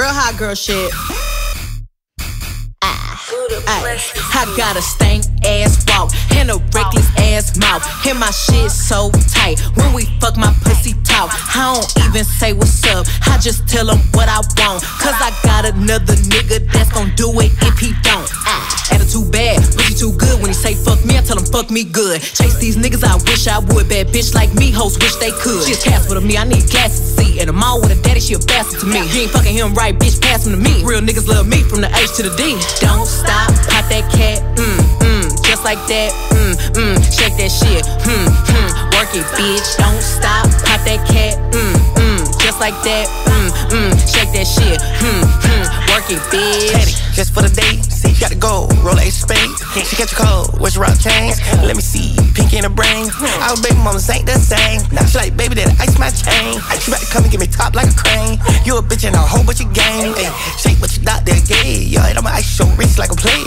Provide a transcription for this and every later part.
Real hot girl shit. I got a stank ass walk and a reckless ass mouth, and my shit so tight. When we fuck, my pussy talk. I don't even say what's up, I just tell him what I want. Cause I got another nigga that's gon' do it if he don't. Attitude bad, pussy too good. When he say fuck me, I tell him fuck me good. Chase these niggas, I wish I would. Bad bitch like me, hoes wish they could. She a casper to me, I need glasses to see. In the mall with a daddy, she a bastard to me. You ain't fucking him right, bitch, pass him to me. Real niggas love me from the H to the D. Don't stop, pop that cat, just like that, shake that shit, work it, bitch. Don't stop, pop that cat, just like that, shake that shit, work it, bitch. Teddy, just for the date, see, got to go, roll a spade. She catch a cold, where's your rock chains? Let me see, pink in the brain. Our baby mamas ain't the same. Now she like, baby, that ice my chain. She about to come and give me top like a crane. You a bitch and a whole bunch of game. Shake but you not that gay, yeah. And I'ma ice your wrist like a player.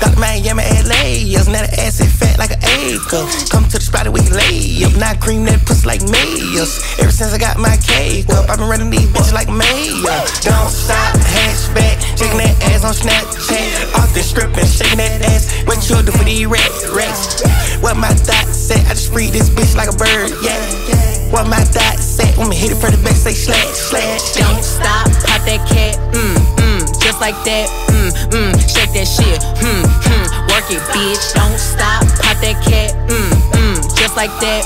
Dr. Miami, LA, yeah. Now the ass is fat like an acre. Come to the spot that we can lay up. Now cream that pussy like mayors. Ever since I got my cake up, I been running these bitches like mayor. Don't stop, hatchback, shaking that ass on Snapchat. Off the strip and shaking that ass. What you do for these rats? What my thought said, I just freed this bitch like a bird, yeah. What my thought said, when me hit it for the back, say slash. Don't stop, pop that cat, just like that, shake that shit, work it, bitch. Don't stop, pop that cat, just like that,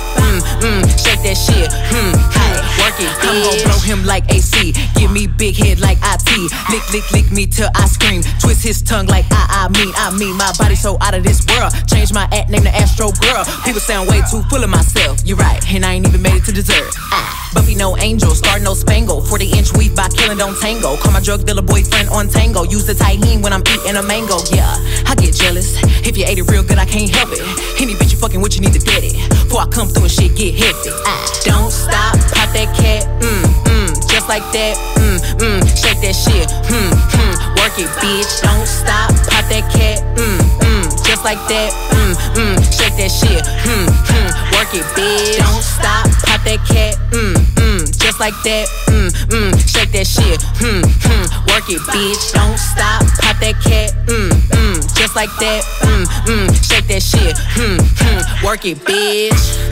shake that shit, work it, bitch. I'm gon' blow him like AC, give me big head like IT. Lick me till I scream, twist his tongue like I mean my body so out of this world. Change my act, name the Astro Girl. People sound way too full of myself, you're right, and I ain't even made it to dessert. Buffy no angel, star no spangle, 40-inch weave by killing don't tango. Call my drug dealer boyfriend on tango, use the Tajin when I'm eating a mango. Yeah, I get jealous, if you ate it real good I can't help it. Any bitch you fucking with you need to get it, before I come through and shit get hectic. Don't stop, pop that cat, just like that, shake that shit, work it, bitch. Don't stop, pop that cat, just like that, shake that shit, work it, bitch. Don't stop, pop that cat, just like that, shake that shit, work it, bitch. Don't stop, pop that cat, just like that, shake that shit, work it, bitch.